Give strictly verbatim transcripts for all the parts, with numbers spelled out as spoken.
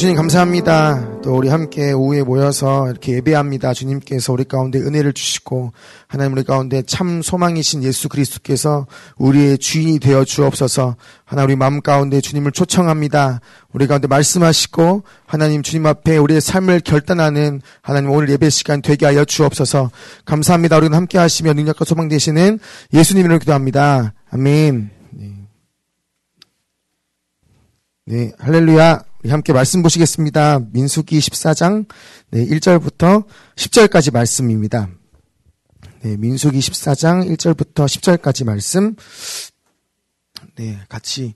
주님 감사합니다. 또 우리 함께 오후에 모여서 이렇게 예배합니다. 주님께서 우리 가운데 은혜를 주시고 하나님 우리 가운데 참 소망이신 예수 그리스도께서 우리의 주인이 되어 주옵소서. 하나님 우리 마음 가운데 주님을 초청합니다. 우리 가운데 말씀하시고 하나님 주님 앞에 우리의 삶을 결단하는 하나님 오늘 예배 시간 되게 하여 주옵소서. 감사합니다. 우리는 함께 하시며 능력과 소망 되시는 예수님 이름으로 기도합니다. 아멘. 네, 할렐루야. 함께 말씀 보시겠습니다. 민수기 십사 장 네, 일 절부터 십 절까지 말씀입니다. 네, 민수기 십사 장 일 절부터 십 절까지 말씀 네, 같이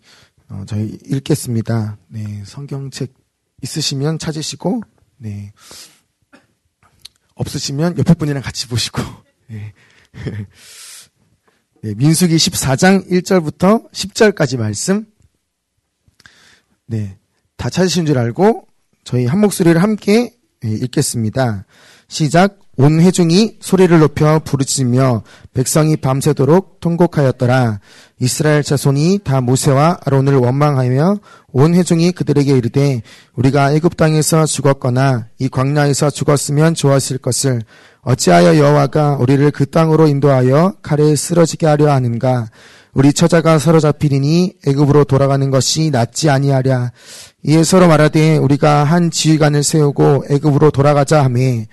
어, 저희 읽겠습니다. 네, 성경책 있으시면 찾으시고 네, 없으시면 옆에 분이랑 같이 보시고 네. 네, 민수기 십사 장 일 절부터 십 절까지 말씀 네 다 찾으신 줄 알고 저희 한 목소리를 함께 읽겠습니다. 시작. 온 회중이 소리를 높여 부르짖으며 백성이 밤새도록 통곡하였더라. 이스라엘 자손이 다 모세와 아론을 원망하며 온 회중이 그들에게 이르되 우리가 애굽 땅에서 죽었거나 이 광야에서 죽었으면 좋았을 것을 어찌하여 여호와가 우리를 그 땅으로 인도하여 칼에 쓰러지게 하려 하는가. 우리 처자가 사로잡히리니 애굽으로 돌아가는 것이 낫지 아니하랴. 이에 서로 말하되 우리가 한 지휘관을 세우고 애굽으로 돌아가자 하매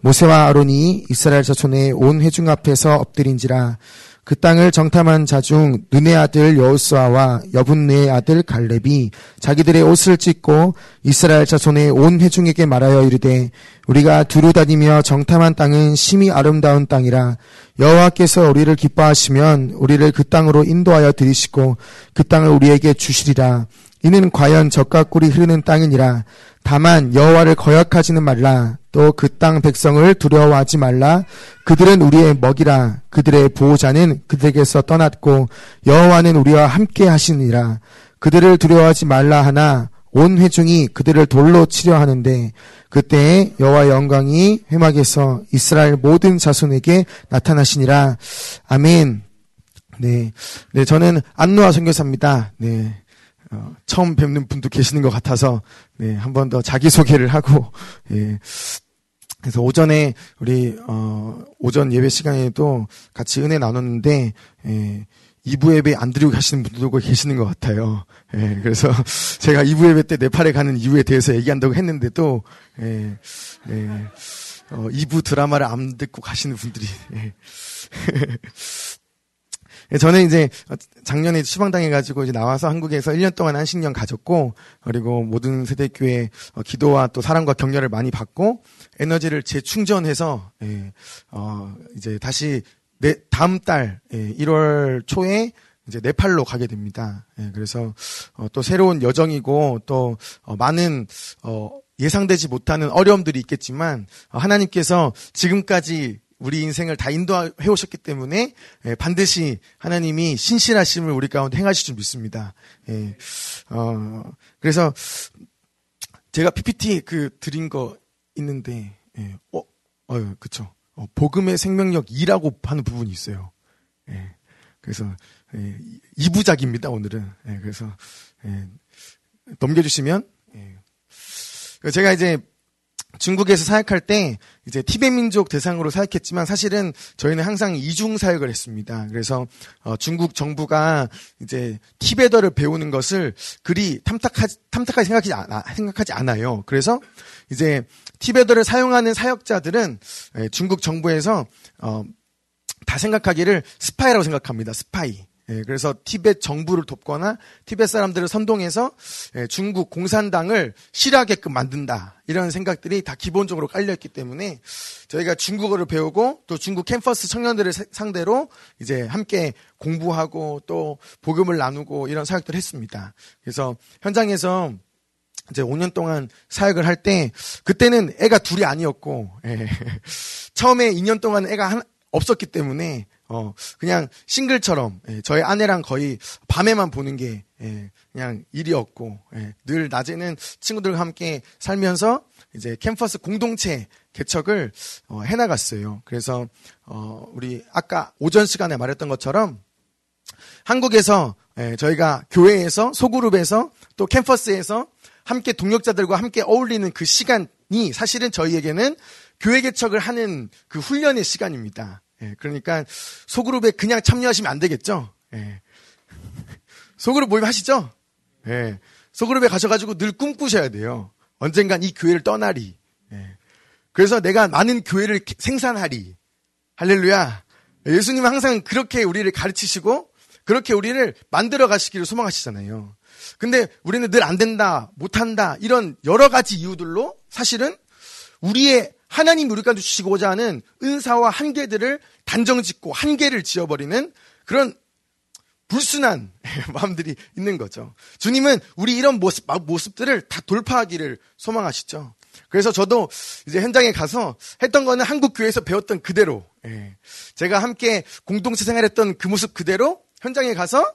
모세와 아론이 이스라엘 자손의 온 회중 앞에서 엎드린지라. 그 땅을 정탐한 자 중 눈의 아들 여호수아와 여분네의 아들 갈렙이 자기들의 옷을 찢고 이스라엘 자손의 온 회중에게 말하여 이르되 우리가 두루 다니며 정탐한 땅은 심히 아름다운 땅이라. 여호와께서 우리를 기뻐하시면 우리를 그 땅으로 인도하여 들이시고 그 땅을 우리에게 주시리라. 이는 과연 젖과 꿀이 흐르는 땅이니라. 다만 여호와를 거역하지는 말라. 또 그 땅 백성을 두려워하지 말라. 그들은 우리의 먹이라. 그들의 보호자는 그들에게서 떠났고 여호와는 우리와 함께 하시니라. 그들을 두려워하지 말라 하나 온 회중이 그들을 돌로 치려 하는데 그때에 여호와의 영광이 회막에서 이스라엘 모든 자손에게 나타나시니라. 아멘. 네, 네 저는 안누아 선교사입니다. 네. 어, 처음 뵙는 분도 계시는 것 같아서, 네, 한 번 더 자기소개를 하고, 예. 그래서 오전에, 우리, 어, 오전 예배 시간에도 같이 은혜 나눴는데, 예, 이 부 예배 안 드리고 가시는 분들도 계시는 것 같아요. 예, 그래서 제가 이 부 예배 때 네팔에 가는 이유에 대해서 얘기한다고 했는데도, 예, 예, 어, 이 부 드라마를 안 듣고 가시는 분들이, 예. 저는 이제 작년에 추방당해가지고 이제 나와서 한국에서 일 년 동안 한식년 가졌고, 그리고 모든 세대교회 기도와 또 사랑과 격려를 많이 받고, 에너지를 재충전해서, 예, 어, 이제 다시, 내, 다음 달, 예, 일월 초에 이제 네팔로 가게 됩니다. 예, 그래서, 어, 또 새로운 여정이고, 또, 어, 많은, 어, 예상되지 못하는 어려움들이 있겠지만, 어, 하나님께서 지금까지 우리 인생을 다 인도해 오셨기 때문에 반드시 하나님이 신실하심을 우리 가운데 행하실 줄 믿습니다. 예. 어, 그래서 제가 피피티 그 드린 거 있는데, 예. 어, 어, 그쵸. 어, 복음의 생명력 이라고 하는 부분이 있어요. 예. 그래서, 예. 이 부작입니다, 오늘은. 예. 그래서, 예. 넘겨주시면, 예. 제가 이제, 중국에서 사역할 때 이제 티벳 민족 대상으로 사역했지만 사실은 저희는 항상 이중 사역을 했습니다. 그래서 어 중국 정부가 이제 티베더를 배우는 것을 그리 탐탁하지 탐탁하게 생각하지 않아, 생각하지 않아요. 그래서 이제 티베더를 사용하는 사역자들은 중국 정부에서 어 다 생각하기를 스파이라고 생각합니다. 스파이. 예, 그래서 티벳 정부를 돕거나 티벳 사람들을 선동해서 예, 중국 공산당을 싫어하게끔 만든다. 이런 생각들이 다 기본적으로 깔려있기 때문에 저희가 중국어를 배우고 또 중국 캠퍼스 청년들을 상대로 이제 함께 공부하고 또 복음을 나누고 이런 사역들을 했습니다. 그래서 현장에서 이제 오 년 동안 사역을 할 때 그때는 애가 둘이 아니었고 예, 처음에 이 년 동안 애가 한, 없었기 때문에 어, 그냥 싱글처럼, 예, 저희 아내랑 거의 밤에만 보는 게, 예, 그냥 일이었고, 예, 늘 낮에는 친구들과 함께 살면서 이제 캠퍼스 공동체 개척을, 어, 해나갔어요. 그래서, 어, 우리 아까 오전 시간에 말했던 것처럼 한국에서, 예, 저희가 교회에서, 소그룹에서, 또 캠퍼스에서 함께 동역자들과 함께 어울리는 그 시간이 사실은 저희에게는 교회 개척을 하는 그 훈련의 시간입니다. 예, 그러니까 소그룹에 그냥 참여하시면 안 되겠죠. 예. 소그룹 모임 하시죠. 예. 소그룹에 가셔가지고 늘 꿈꾸셔야 돼요. 언젠간 이 교회를 떠나리. 예. 그래서 내가 많은 교회를 생산하리. 할렐루야. 예수님은 항상 그렇게 우리를 가르치시고 그렇게 우리를 만들어 가시기를 소망하시잖아요. 근데 우리는 늘 안 된다, 못한다 이런 여러 가지 이유들로 사실은 우리의 하나님 우리 가운데 주시고자 하는 은사와 한계들을 단정짓고 한계를 지어버리는 그런 불순한 마음들이 있는 거죠. 주님은 우리 이런 모습, 모습들을 다 돌파하기를 소망하시죠. 그래서 저도 이제 현장에 가서 했던 거는 한국교회에서 배웠던 그대로, 예, 제가 함께 공동체 생활했던 그 모습 그대로 현장에 가서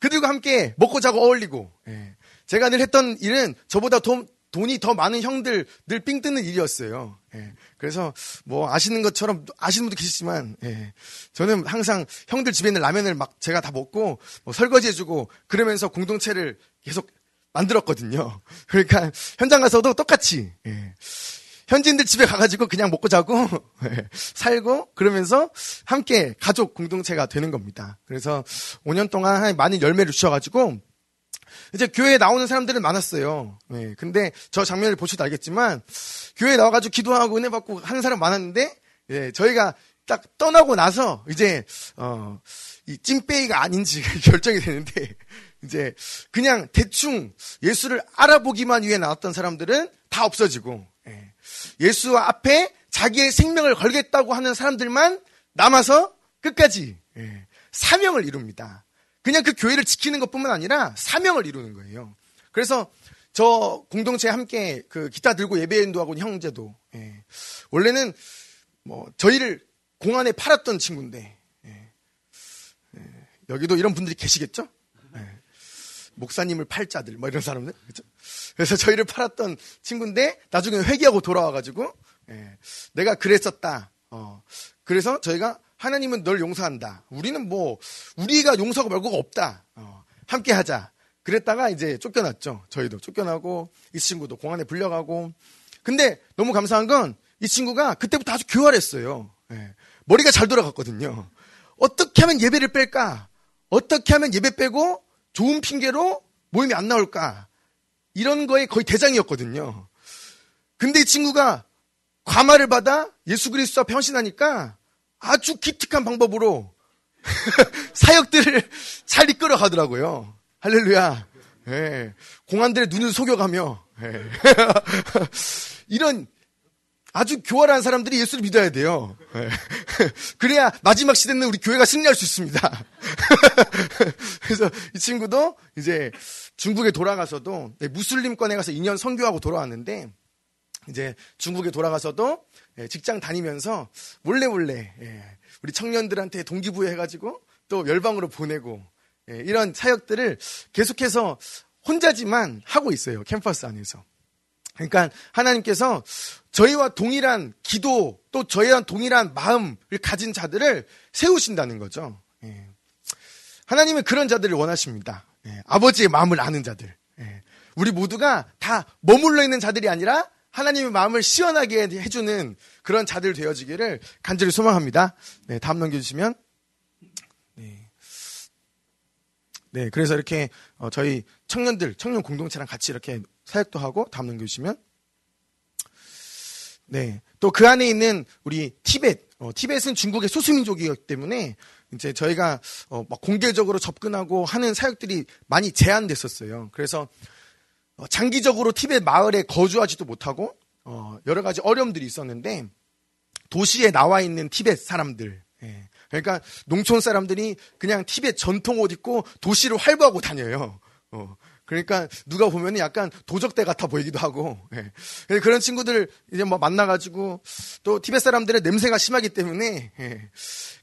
그들과 함께 먹고 자고 어울리고, 예, 제가 늘 했던 일은 저보다 돈, 돈이 더 많은 형들 늘 삥 뜯는 일이었어요. 예, 그래서 뭐 아시는 것처럼 아시는 분도 계시지만, 예, 저는 항상 형들 집에 있는 라면을 막 제가 다 먹고 뭐 설거지해주고 그러면서 공동체를 계속 만들었거든요. 그러니까 현장 가서도 똑같이, 예, 현지인들 집에 가가지고 그냥 먹고 자고 예, 살고 그러면서 함께 가족 공동체가 되는 겁니다. 그래서 오 년 동안 많은 열매를 주셔가지고 이제 교회에 나오는 사람들은 많았어요. 예, 근데 저 장면을 보셔도 알겠지만 교회에 나와가지고 기도하고 은혜 받고 하는 사람 많았는데, 예, 저희가 딱 떠나고 나서 이제 어, 이 찐빼이가 아닌지 결정이 되는데, 이제 그냥 대충 예수를 알아보기만 위해 나왔던 사람들은 다 없어지고, 예, 예수 앞에 자기의 생명을 걸겠다고 하는 사람들만 남아서 끝까지, 예, 사명을 이룹니다. 그냥 그 교회를 지키는 것뿐만 아니라 사명을 이루는 거예요. 그래서 저 공동체에 함께 그 기타 들고 예배 인도하고 있는 형제도, 예, 원래는 뭐 저희를 공안에 팔았던 친구인데, 예, 예, 여기도 이런 분들이 계시겠죠? 목사님을 팔 자들, 뭐 이런 사람들, 그렇죠? 그래서 저희를 팔았던 친구인데 나중에 회개하고 돌아와가지고, 예, 내가 그랬었다. 어, 그래서 저희가 하나님은 널 용서한다. 우리는 뭐 우리가 용서하고 말고가 없다. 어, 함께하자. 그랬다가 이제 쫓겨났죠. 저희도 쫓겨나고 이 친구도 공안에 불려가고. 근데 너무 감사한 건 이 친구가 그때부터 아주 교활했어요. 예, 머리가 잘 돌아갔거든요. 어떻게 하면 예배를 뺄까? 어떻게 하면 예배 빼고 좋은 핑계로 모임이 안 나올까? 이런 거에 거의 대장이었거든요. 근데 이 친구가 감화를 받아 예수 그리스도 앞에 헌신하니까 아주 기특한 방법으로 사역들을 잘 이끌어 가더라고요. 할렐루야. 예. 공안들의 눈을 속여가며, 예. 이런 아주 교활한 사람들이 예수를 믿어야 돼요. 예. 그래야 마지막 시대는 우리 교회가 승리할 수 있습니다. 그래서 이 친구도 이제 중국에 돌아가서도, 네, 무슬림권에 가서 이 년 선교하고 돌아왔는데, 이제 중국에 돌아가서도, 예, 직장 다니면서 몰래 몰래, 예, 우리 청년들한테 동기부여 해가지고 또 열방으로 보내고, 예, 이런 사역들을 계속해서 혼자지만 하고 있어요. 캠퍼스 안에서. 그러니까 하나님께서 저희와 동일한 기도 또 저희와 동일한 마음을 가진 자들을 세우신다는 거죠. 예. 하나님은 그런 자들을 원하십니다. 예. 아버지의 마음을 아는 자들. 예. 우리 모두가 다 머물러 있는 자들이 아니라 하나님의 마음을 시원하게 해주는 그런 자들 되어지기를 간절히 소망합니다. 네, 다음 넘겨주시면. 네, 네, 그래서 이렇게 저희 청년들, 청년 공동체랑 같이 이렇게 사역도 하고, 다음 넘겨주시면. 네, 또 그 안에 있는 우리 티벳, 어, 티벳은 중국의 소수민족이기 때문에 이제 저희가 어, 막 공개적으로 접근하고 하는 사역들이 많이 제한됐었어요. 그래서 어, 장기적으로 티벳 마을에 거주하지도 못하고 어, 여러 가지 어려움들이 있었는데, 도시에 나와 있는 티벳 사람들, 예, 그러니까 농촌 사람들이 그냥 티벳 전통 옷 입고 도시를 활보하고 다녀요. 어. 그러니까 누가 보면 약간 도적대 같아 보이기도 하고, 예, 그런 친구들 이제 뭐 만나가지고, 또 티벳 사람들의 냄새가 심하기 때문에, 예,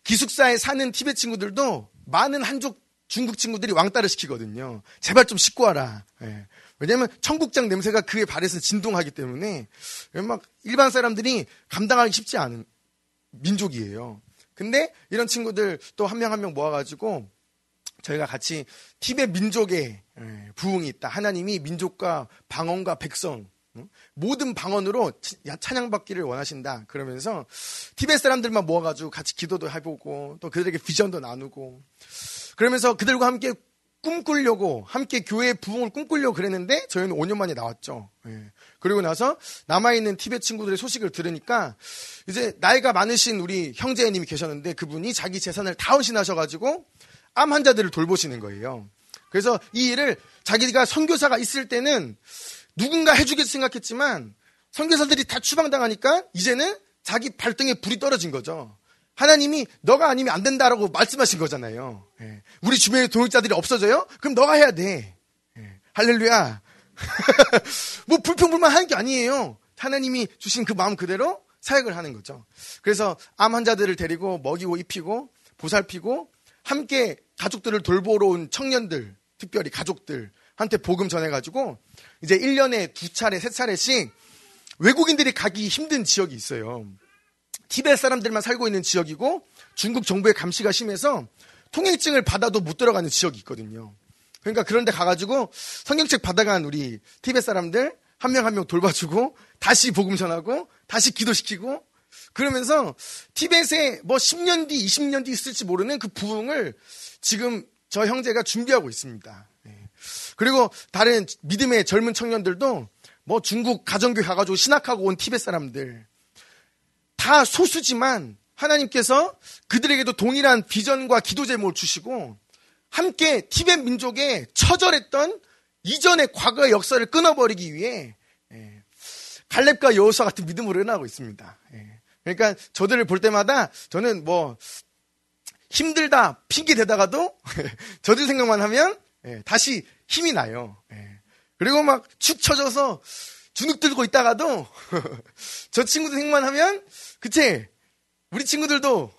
기숙사에 사는 티벳 친구들도 많은 한족 중국 친구들이 왕따를 시키거든요. 제발 좀 씻고 와라. 예, 왜냐하면 청국장 냄새가 그의 발에서 진동하기 때문에 막 일반 사람들이 감당하기 쉽지 않은 민족이에요. 근데 이런 친구들 또 한 명 한 명 모아가지고 저희가 같이 티벳 민족의 부흥이 있다. 하나님이 민족과 방언과 백성 모든 방언으로 찬양받기를 원하신다. 그러면서 티벳 사람들만 모아가지고 같이 기도도 해보고 또 그들에게 비전도 나누고 그러면서 그들과 함께 꿈꾸려고 함께 교회의 부흥을 꿈꾸려고 그랬는데 저희는 오 년 만에 나왔죠. 예. 그리고 나서 남아있는 티벳 친구들의 소식을 들으니까 이제 나이가 많으신 우리 형제님이 계셨는데 그분이 자기 재산을 다 헌신하셔가지고 암 환자들을 돌보시는 거예요. 그래서 이 일을 자기가 선교사가 있을 때는 누군가 해주겠지 생각했지만 선교사들이 다 추방당하니까 이제는 자기 발등에 불이 떨어진 거죠. 하나님이 너가 아니면 안 된다라고 말씀하신 거잖아요. 예. 우리 주변에 동역자들이 없어져요? 그럼 너가 해야 돼. 예. 할렐루야. 뭐 불평불만 하는 게 아니에요. 하나님이 주신 그 마음 그대로 사역을 하는 거죠. 그래서 암 환자들을 데리고 먹이고 입히고 보살피고 함께 가족들을 돌보러 온 청년들, 특별히 가족들한테 복음 전해가지고 이제 일 년에 두 차례, 세 차례씩 외국인들이 가기 힘든 지역이 있어요. 티벳 사람들만 살고 있는 지역이고 중국 정부의 감시가 심해서 통행증을 받아도 못 들어가는 지역이 있거든요. 그러니까 그런 데 가가지고 성경책 받아간 우리 티벳 사람들 한 명 한 명 돌봐주고 다시 복음 전하고 다시 기도시키고 그러면서 티벳에 뭐 십 년 뒤, 이십 년 뒤 있을지 모르는 그 부흥을 지금 저 형제가 준비하고 있습니다. 그리고 다른 믿음의 젊은 청년들도 뭐 중국 가정교회 가가지고 신학하고 온 티벳 사람들 다 소수지만 하나님께서 그들에게도 동일한 비전과 기도 제목을 주시고 함께 티벳 민족에 처절했던 이전의 과거의 역사를 끊어버리기 위해 갈렙과 여호수아 같은 믿음으로 일어나고 있습니다. 그러니까 저들을 볼 때마다 저는 뭐 힘들다 핑계 대다가도 저들 생각만 하면 다시 힘이 나요. 그리고 막 축 처져서 주눅 들고 있다가도 저 친구들 생각만 하면 그치 우리 친구들도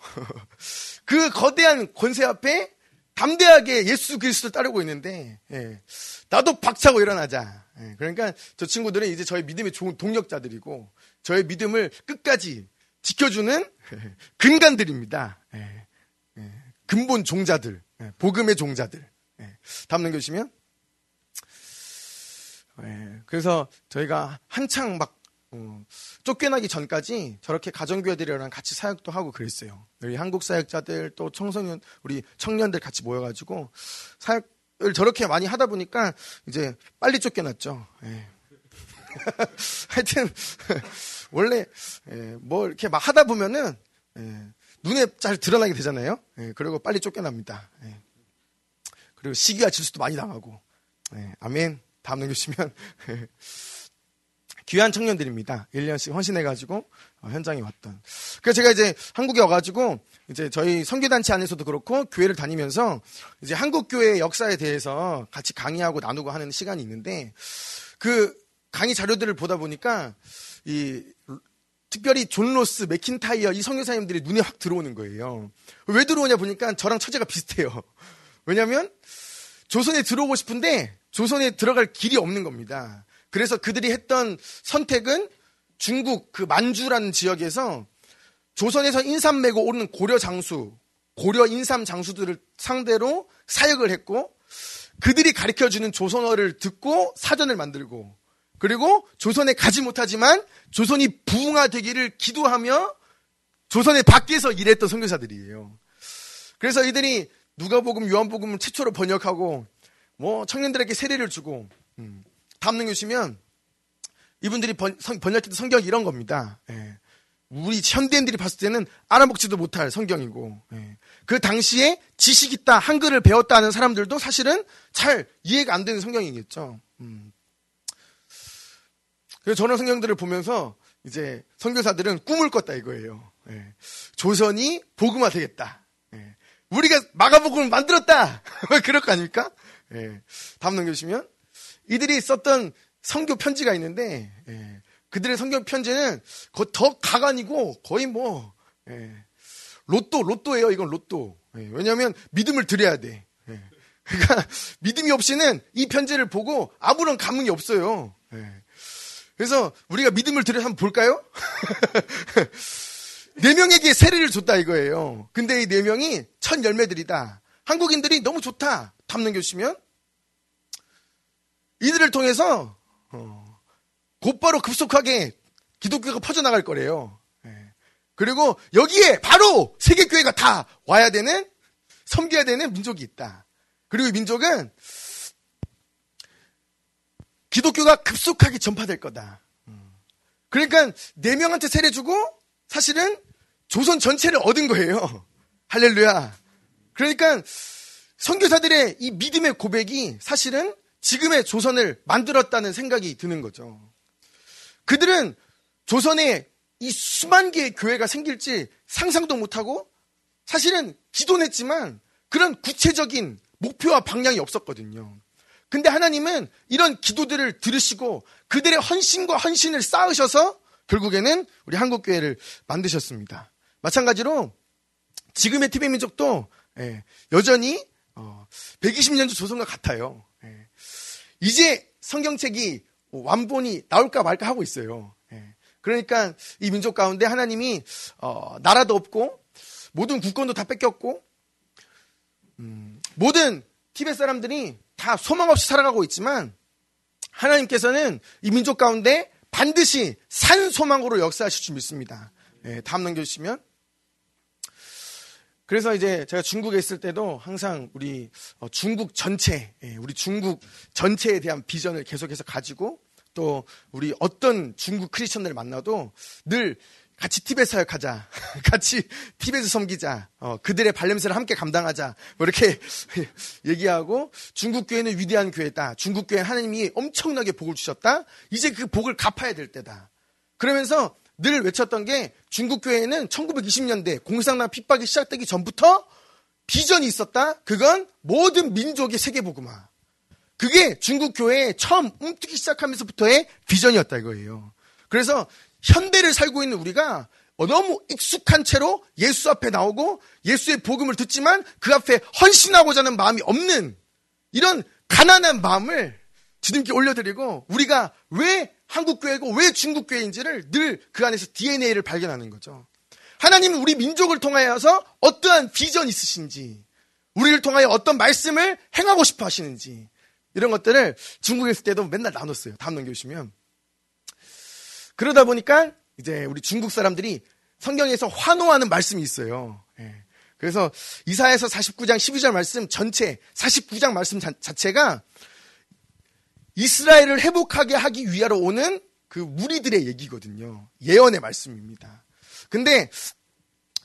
그 거대한 권세 앞에 담대하게 예수 그리스도를 따르고 있는데 예, 나도 박차고 일어나자. 예, 그러니까 저 친구들은 이제 저의 믿음의 좋은 동력자들이고 저의 믿음을 끝까지 지켜주는 예, 근간들입니다. 예, 예, 근본 종자들, 예, 복음의 종자들. 예, 다음 넘겨주시면. 예, 그래서 저희가 한창 막 어, 쫓겨나기 전까지 저렇게 가정교회들이랑 같이 사역도 하고 그랬어요. 우리 한국 사역자들 또 청소년, 우리 청년들 같이 모여가지고 사역을 저렇게 많이 하다 보니까 이제 빨리 쫓겨났죠. 예. 하여튼 원래 예, 뭐 이렇게 막 하다 보면은 예, 눈에 잘 드러나게 되잖아요. 예, 그리고 빨리 쫓겨납니다. 예. 그리고 시기와 질수도 많이 당하고. 예, 아멘. 다음 넘겨주시면. 예. 귀한 청년들입니다. 일 년씩 헌신해가지고 현장에 왔던. 그래서 제가 이제 한국에 와가지고 이제 저희 선교단체 안에서도 그렇고 교회를 다니면서 이제 한국 교회의 역사에 대해서 같이 강의하고 나누고 하는 시간이 있는데 그 강의 자료들을 보다 보니까 이 특별히 존 로스, 맥킨타이어 이 선교사님들이 눈에 확 들어오는 거예요. 왜 들어오냐 보니까 저랑 처제가 비슷해요. 왜냐하면 조선에 들어오고 싶은데 조선에 들어갈 길이 없는 겁니다. 그래서 그들이 했던 선택은 중국 그 만주라는 지역에서 조선에서 인삼 메고 오르는 고려 장수, 고려 인삼 장수들을 상대로 사역을 했고 그들이 가르쳐주는 조선어를 듣고 사전을 만들고 그리고 조선에 가지 못하지만 조선이 부흥화되기를 기도하며 조선의 밖에서 일했던 선교사들이에요. 그래서 이들이 누가복음, 요한복음을 최초로 번역하고 뭐 청년들에게 세례를 주고 음. 다음 넘겨주시면 이분들이 번, 성, 번역했던 성경이 이런 겁니다. 예. 우리 현대인들이 봤을 때는 알아먹지도 못할 성경이고 예. 그 당시에 지식 있다, 한글을 배웠다 하는 사람들도 사실은 잘 이해가 안 되는 성경이겠죠. 음. 그래서 저런 성경들을 보면서 이제 선교사들은 꿈을 꿨다 이거예요. 예. 조선이 복음화 되겠다. 예. 우리가 마가복음을 만들었다. 그럴 거 아닙니까? 예. 다음 넘겨주시면 이들이 썼던 선교 편지가 있는데 예, 그들의 선교 편지는 더 가관이고 거의 뭐 예, 로또 로또예요. 이건 로또. 예, 왜냐하면 믿음을 드려야 돼. 예, 그러니까 믿음이 없이는 이 편지를 보고 아무런 감흥이 없어요. 예, 그래서 우리가 믿음을 드려 한번 볼까요? 네 명에게 세례를 줬다 이거예요. 근데 이 네 명이 첫 열매들이다. 한국인들이 너무 좋다. 탐문교 치면 이들을 통해서 어, 곧바로 급속하게 기독교가 퍼져나갈 거래요. 예. 그리고 여기에 바로 세계교회가 다 와야 되는, 섬겨야 되는 민족이 있다. 그리고 이 민족은 기독교가 급속하게 전파될 거다. 그러니까 네 명한테 세례 주고 사실은 조선 전체를 얻은 거예요. 할렐루야. 그러니까 선교사들의 이 믿음의 고백이 사실은 지금의 조선을 만들었다는 생각이 드는 거죠. 그들은 조선에 이 수만 개의 교회가 생길지 상상도 못하고 사실은 기도는 했지만 그런 구체적인 목표와 방향이 없었거든요. 근데 하나님은 이런 기도들을 들으시고 그들의 헌신과 헌신을 쌓으셔서 결국에는 우리 한국교회를 만드셨습니다. 마찬가지로 지금의 티벳 민족도 여전히 백이십 년 전 조선과 같아요. 이제 성경책이 완본이 나올까 말까 하고 있어요. 그러니까 이 민족 가운데 하나님이 나라도 없고 모든 국권도 다 뺏겼고 모든 티벳 사람들이 다 소망 없이 살아가고 있지만 하나님께서는 이 민족 가운데 반드시 산 소망으로 역사하실 줄 믿습니다. 네, 다음 넘겨주시면. 그래서 이제 제가 중국에 있을 때도 항상 우리 중국 전체, 우리 중국 전체에 대한 비전을 계속해서 가지고 또 우리 어떤 중국 크리스천들을 만나도 늘 같이 티벳 사역하자, 같이 티벳을 섬기자, 어, 그들의 발냄새를 함께 감당하자, 뭐 이렇게 얘기하고 중국 교회는 위대한 교회다. 중국 교회는 하나님이 엄청나게 복을 주셨다. 이제 그 복을 갚아야 될 때다. 그러면서 늘 외쳤던 게 중국 교회는 천구백이십 년대 공산당 핍박이 시작되기 전부터 비전이 있었다. 그건 모든 민족의 세계복음화. 그게 중국 교회에 처음 움직이기 시작하면서부터의 비전이었다 이거예요. 그래서 현대를 살고 있는 우리가 너무 익숙한 채로 예수 앞에 나오고 예수의 복음을 듣지만 그 앞에 헌신하고자 하는 마음이 없는 이런 가난한 마음을 주님께 올려드리고 우리가 왜 한국교회고 왜 중국교회인지를 늘 그 안에서 디엔에이를 발견하는 거죠. 하나님은 우리 민족을 통하여서 어떠한 비전이 있으신지 우리를 통하여 어떤 말씀을 행하고 싶어 하시는지 이런 것들을 중국에 있을 때도 맨날 나눴어요. 다음 넘겨주시면. 그러다 보니까 이제 우리 중국 사람들이 성경에서 환호하는 말씀이 있어요. 그래서 이사야서 사십구 장 십이 절 말씀 전체 사십구 장 말씀 자체가 이스라엘을 회복하게 하기 위하러 오는 그 무리들의 얘기거든요. 예언의 말씀입니다. 근데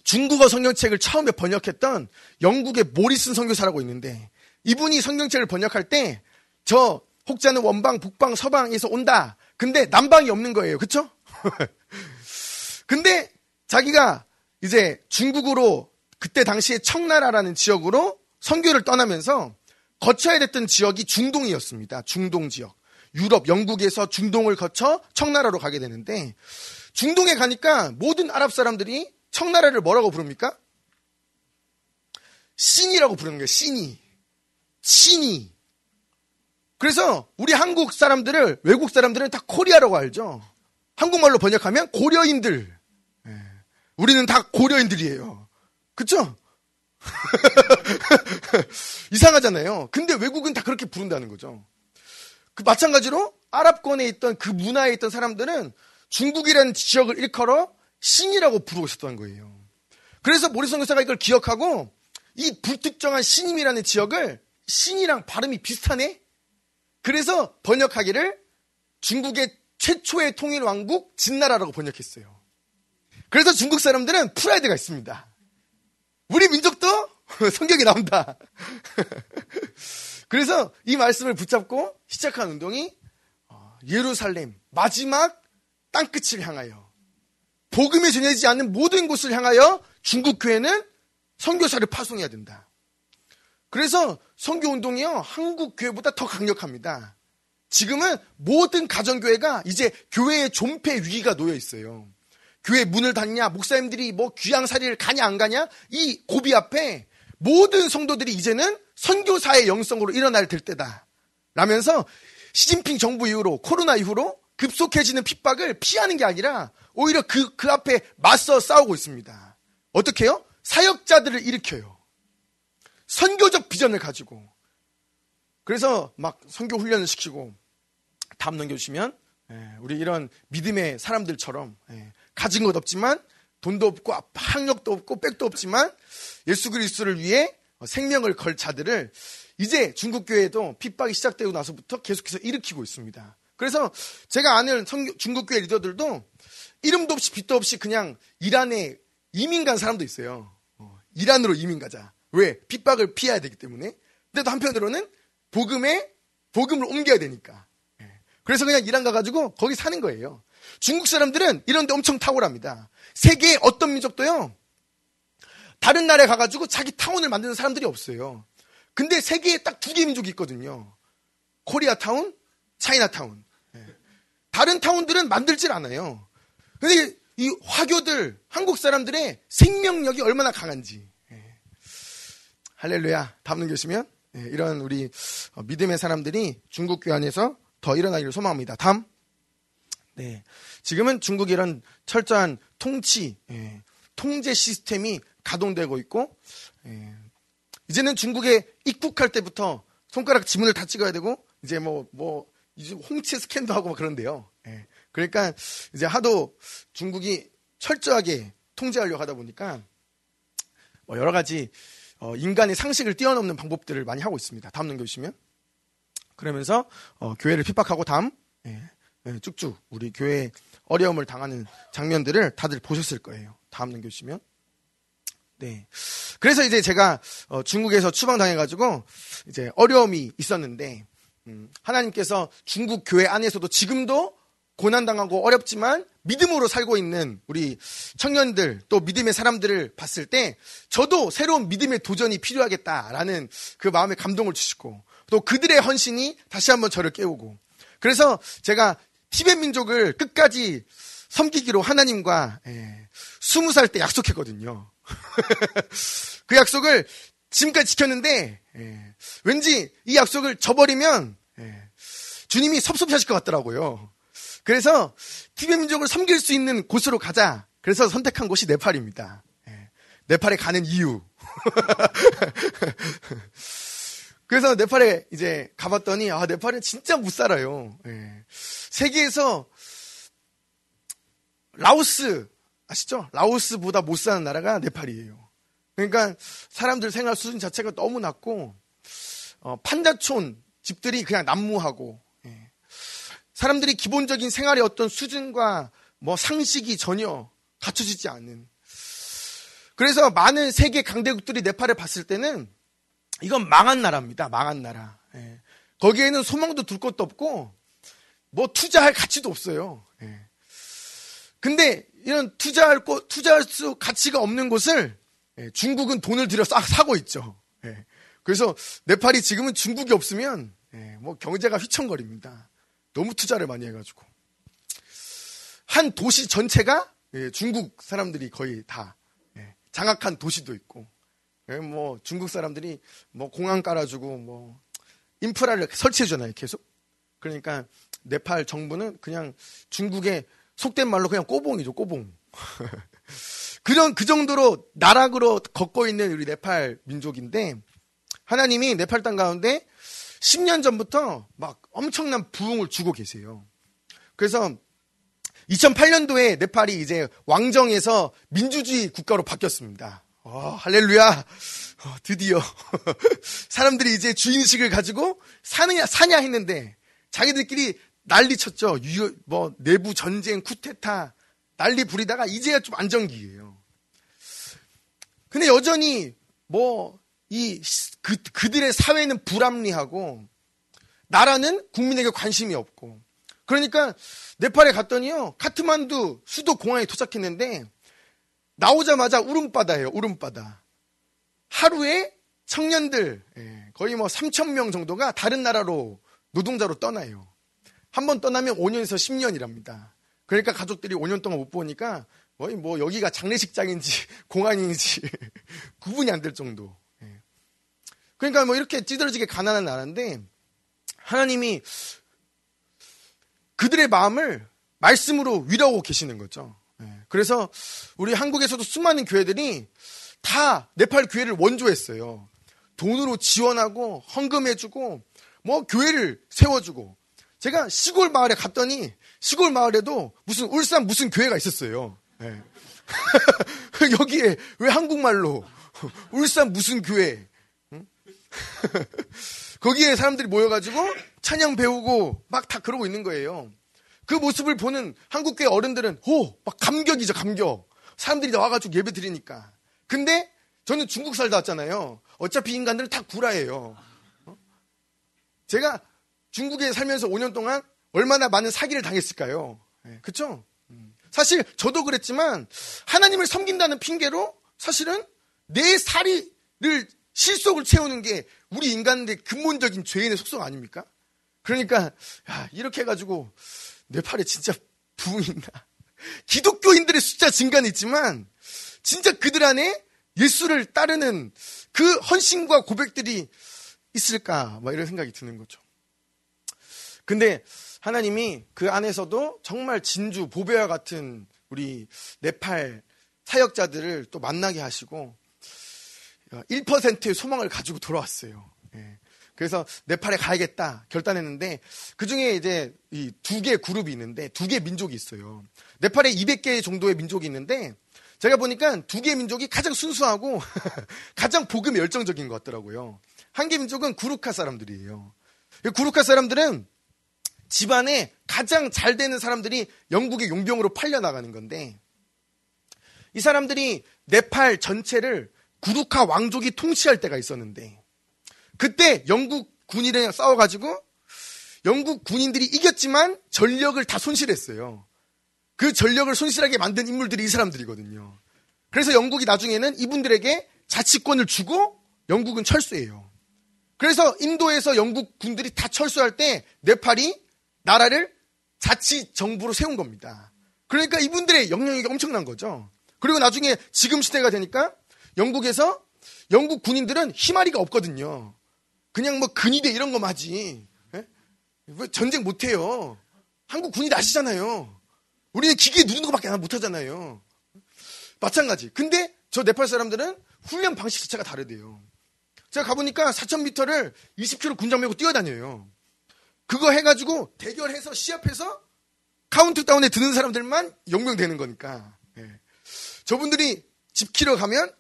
중국어 성경책을 처음에 번역했던 영국의 모리슨 선교사라고 있는데 이분이 성경책을 번역할 때 저 혹자는 원방, 북방, 서방에서 온다. 근데 남방이 없는 거예요. 그쵸? 근데 자기가 이제 중국으로 그때 당시에 청나라라는 지역으로 선교를 떠나면서 거쳐야 됐던 지역이 중동이었습니다. 중동 지역. 유럽, 영국에서 중동을 거쳐 청나라로 가게 되는데 중동에 가니까 모든 아랍 사람들이 청나라를 뭐라고 부릅니까? 신이라고 부르는 거예요. 신이. 신이. 그래서 우리 한국 사람들을 외국 사람들은 다 코리아라고 알죠. 한국말로 번역하면 고려인들. 예. 우리는 다 고려인들이에요. 그쵸? 이상하잖아요. 근데 외국은 다 그렇게 부른다는 거죠. 그 마찬가지로 아랍권에 있던 그 문화에 있던 사람들은 중국이라는 지역을 일컬어 신이라고 부르고 있었던 거예요. 그래서 모리슨 교사가 이걸 기억하고 이 불특정한 신임이라는 지역을 신이랑 발음이 비슷하네? 그래서 번역하기를 중국의 최초의 통일왕국 진나라라고 번역했어요. 그래서 중국 사람들은 프라이드가 있습니다. 우리 민족도 성격이 나온다. 그래서 이 말씀을 붙잡고 시작한 운동이 예루살렘 마지막 땅끝을 향하여 복음이 전해지지 않는 모든 곳을 향하여 중국 교회는 선교사를 파송해야 된다. 그래서 선교운동이요 한국 교회보다 더 강력합니다. 지금은 모든 가정교회가 이제 교회의 존폐 위기가 놓여 있어요. 교회 문을 닫냐, 목사님들이 뭐 귀양살이를 가냐 안 가냐 이 고비 앞에 모든 성도들이 이제는 선교사의 영성으로 일어날 될 때다. 라면서 시진핑 정부 이후로 코로나 이후로 급속해지는 핍박을 피하는 게 아니라 오히려 그, 그 앞에 맞서 싸우고 있습니다. 어떻게 해요? 사역자들을 일으켜요. 선교적 비전을 가지고, 그래서 막 선교 훈련을 시키고. 다음 넘겨주시면. 우리 이런 믿음의 사람들처럼 가진 것 없지만, 돈도 없고 학력도 없고 백도 없지만 예수 그리스도를 위해 생명을 걸 자들을 이제 중국교회도 핍박이 시작되고 나서부터 계속해서 일으키고 있습니다. 그래서 제가 아는 중국교회 리더들도 이름도 없이 빚도 없이 그냥 이란에 이민 간 사람도 있어요. 이란으로 이민 가자. 왜? 핍박을 피해야 되기 때문에. 근데 또 한편으로는 복음에 복음을 옮겨야 되니까. 그래서 그냥 이란 가가지고 거기 사는 거예요. 중국 사람들은 이런 데 엄청 탁월합니다. 세계의 어떤 민족도요, 다른 나라에 가가지고 자기 타운을 만드는 사람들이 없어요. 근데 세계에 딱 두 개의 민족이 있거든요. 코리아 타운, 차이나 타운. 다른 타운들은 만들질 않아요. 근데 이 화교들, 한국 사람들의 생명력이 얼마나 강한지. 할렐루야. 다음 넘겨주시면. 이런 우리 믿음의 사람들이 중국교회 안에서 더 일어나기를 소망합니다. 다음. 네. 지금은 중국의 이런 철저한 통치, 예, 통제 시스템이 가동되고 있고, 예, 이제는 중국에 입국할 때부터 손가락 지문을 다 찍어야 되고, 이제 뭐, 뭐, 이제 홍채 스캔도 하고 막 그런데요. 예. 그러니까 이제 하도 중국이 철저하게 통제하려고 하다 보니까 뭐 여러 가지 어, 인간의 상식을 뛰어넘는 방법들을 많이 하고 있습니다. 다음 넘겨주시면. 그러면서 어, 교회를 핍박하고 다음 예, 예, 쭉쭉 우리 교회에 어려움을 당하는 장면들을 다들 보셨을 거예요. 다음 넘겨주시면. 네. 그래서 이제 제가 어, 중국에서 추방당해가지고 이제 어려움이 있었는데, 음, 하나님께서 중국 교회 안에서도 지금도 고난당하고 어렵지만 믿음으로 살고 있는 우리 청년들, 또 믿음의 사람들을 봤을 때 저도 새로운 믿음의 도전이 필요하겠다라는 그 마음의 감동을 주시고, 또 그들의 헌신이 다시 한번 저를 깨우고, 그래서 제가 티벳 민족을 끝까지 섬기기로 하나님과 스무 살 때 약속했거든요. 그 약속을 지금까지 지켰는데, 예, 왠지 이 약속을 저버리면 예, 주님이 섭섭해하실 것 같더라고요. 그래서 티벳 민족을 섬길 수 있는 곳으로 가자. 그래서 선택한 곳이 네팔입니다. 예, 네팔에 가는 이유. 그래서 네팔에 이제 가봤더니, 아, 네팔은 진짜 못 살아요. 예. 세계에서 라오스, 아시죠? 라오스보다 못 사는 나라가 네팔이에요. 그러니까 사람들 생활 수준 자체가 너무 낮고, 어, 판자촌 집들이 그냥 난무하고, 예. 사람들이 기본적인 생활의 어떤 수준과 뭐 상식이 전혀 갖춰지지 않은. 그래서 많은 세계 강대국들이 네팔을 봤을 때는 이건 망한 나라입니다. 망한 나라. 예. 거기에는 소망도 둘 것도 없고 뭐 투자할 가치도 없어요. 예. 근데 이런 투자할 곳, 투자할 수 가치가 없는 곳을 예, 중국은 돈을 들여 싹 사고 있죠. 예. 그래서 네팔이 지금은 중국이 없으면 예, 뭐 경제가 휘청거립니다. 너무 투자를 많이 해가지고 한 도시 전체가 예, 중국 사람들이 거의 다 예, 장악한 도시도 있고. 예, 뭐, 중국 사람들이, 뭐, 공항 깔아주고, 뭐, 인프라를 설치해주잖아요, 계속. 그러니까, 네팔 정부는 그냥 중국의 속된 말로 그냥 꼬봉이죠, 꼬봉. 그런, 그 정도로 나락으로 걷고 있는 우리 네팔 민족인데, 하나님이 네팔 땅 가운데 십 년 전부터 막 엄청난 부흥을 주고 계세요. 그래서, 이천팔 년도에 네팔이 이제 왕정에서 민주주의 국가로 바뀌었습니다. 와, 할렐루야. 어, 드디어 사람들이 이제 주인식을 가지고 사느냐 사냐 했는데 자기들끼리 난리 쳤죠. 유, 뭐 내부 전쟁, 쿠데타 난리 부리다가 이제야 좀 안정기예요. 근데 여전히 뭐 이 그 그들의 사회는 불합리하고 나라는 국민에게 관심이 없고, 그러니까 네팔에 갔더니요, 카트만두 수도 공항에 도착했는데 나오자마자 울음바다예요, 울음바다. 하루에 청년들, 예, 거의 뭐 삼천 명 정도가 다른 나라로 노동자로 떠나요. 한번 떠나면 오 년에서 십 년이랍니다. 그러니까 가족들이 오 년 동안 못 보니까 거의 뭐 여기가 장례식장인지 공항인지 구분이 안 될 정도. 예. 그러니까 뭐 이렇게 찌들어지게 가난한 나라인데 하나님이 그들의 마음을 말씀으로 위로하고 계시는 거죠. 그래서 우리 한국에서도 수많은 교회들이 다 네팔 교회를 원조했어요. 돈으로 지원하고 헌금해주고 뭐 교회를 세워주고. 제가 시골 마을에 갔더니 시골 마을에도 무슨 울산 무슨 교회가 있었어요. 네. 여기에 왜 한국말로 울산 무슨 교회. 거기에 사람들이 모여가지고 찬양 배우고 막 다 그러고 있는 거예요. 그 모습을 보는 한국교회 어른들은 호! 막 감격이죠, 감격. 사람들이 나와가지고 예배 드리니까. 근데 저는 중국 살다 왔잖아요. 어차피 인간들은 다 구라예요. 제가 중국에 살면서 오 년 동안 얼마나 많은 사기를 당했을까요? 그렇죠? 사실 저도 그랬지만 하나님을 섬긴다는 핑계로 사실은 내 사리를 실속을 채우는 게 우리 인간들의 근본적인 죄인의 속성 아닙니까? 그러니까 야, 이렇게 해가지고 네팔에 진짜 부흥이 있나? 기독교인들의 숫자 증가는 있지만 진짜 그들 안에 예수를 따르는 그 헌신과 고백들이 있을까? 막 이런 생각이 드는 거죠. 근데 하나님이 그 안에서도 정말 진주, 보배와 같은 우리 네팔 사역자들을 또 만나게 하시고 일 퍼센트의 소망을 가지고 돌아왔어요. 예. 그래서 네팔에 가야겠다 결단했는데 그 중에 이제 이 두 개의 그룹이 있는데 두 개의 민족이 있어요. 네팔에 이백 개 정도의 민족이 있는데 제가 보니까 두 개의 민족이 가장 순수하고 가장 복음에 열정적인 것 같더라고요. 한 개 민족은 구르카 사람들이에요. 구르카 사람들은 집안에 가장 잘 되는 사람들이 영국의 용병으로 팔려나가는 건데 이 사람들이 네팔 전체를 구르카 왕족이 통치할 때가 있었는데 그때 영국 군인이랑 싸워가지고 영국 군인들이 이겼지만 전력을 다 손실했어요. 그 전력을 손실하게 만든 인물들이 이 사람들이거든요. 그래서 영국이 나중에는 이분들에게 자치권을 주고 영국은 철수해요. 그래서 인도에서 영국 군들이 다 철수할 때 네팔이 나라를 자치정부로 세운 겁니다. 그러니까 이분들의 영향력이 엄청난 거죠. 그리고 나중에 지금 시대가 되니까 영국에서 영국 군인들은 희마리가 없거든요. 그냥 뭐 근위대 이런 거만 하지. 예? 왜 전쟁 못해요. 한국 군인 아시잖아요. 우리는 기계 누르는 것밖에 못하잖아요. 마찬가지. 근데 저 네팔 사람들은 훈련 방식 자체가 다르대요. 제가 가보니까 사천 미터를 이십 킬로미터 군장 메고 뛰어다녀요. 그거 해가지고 대결해서 시합해서 카운트다운에 드는 사람들만 영명되는 거니까. 예. 저분들이 집 키러 가면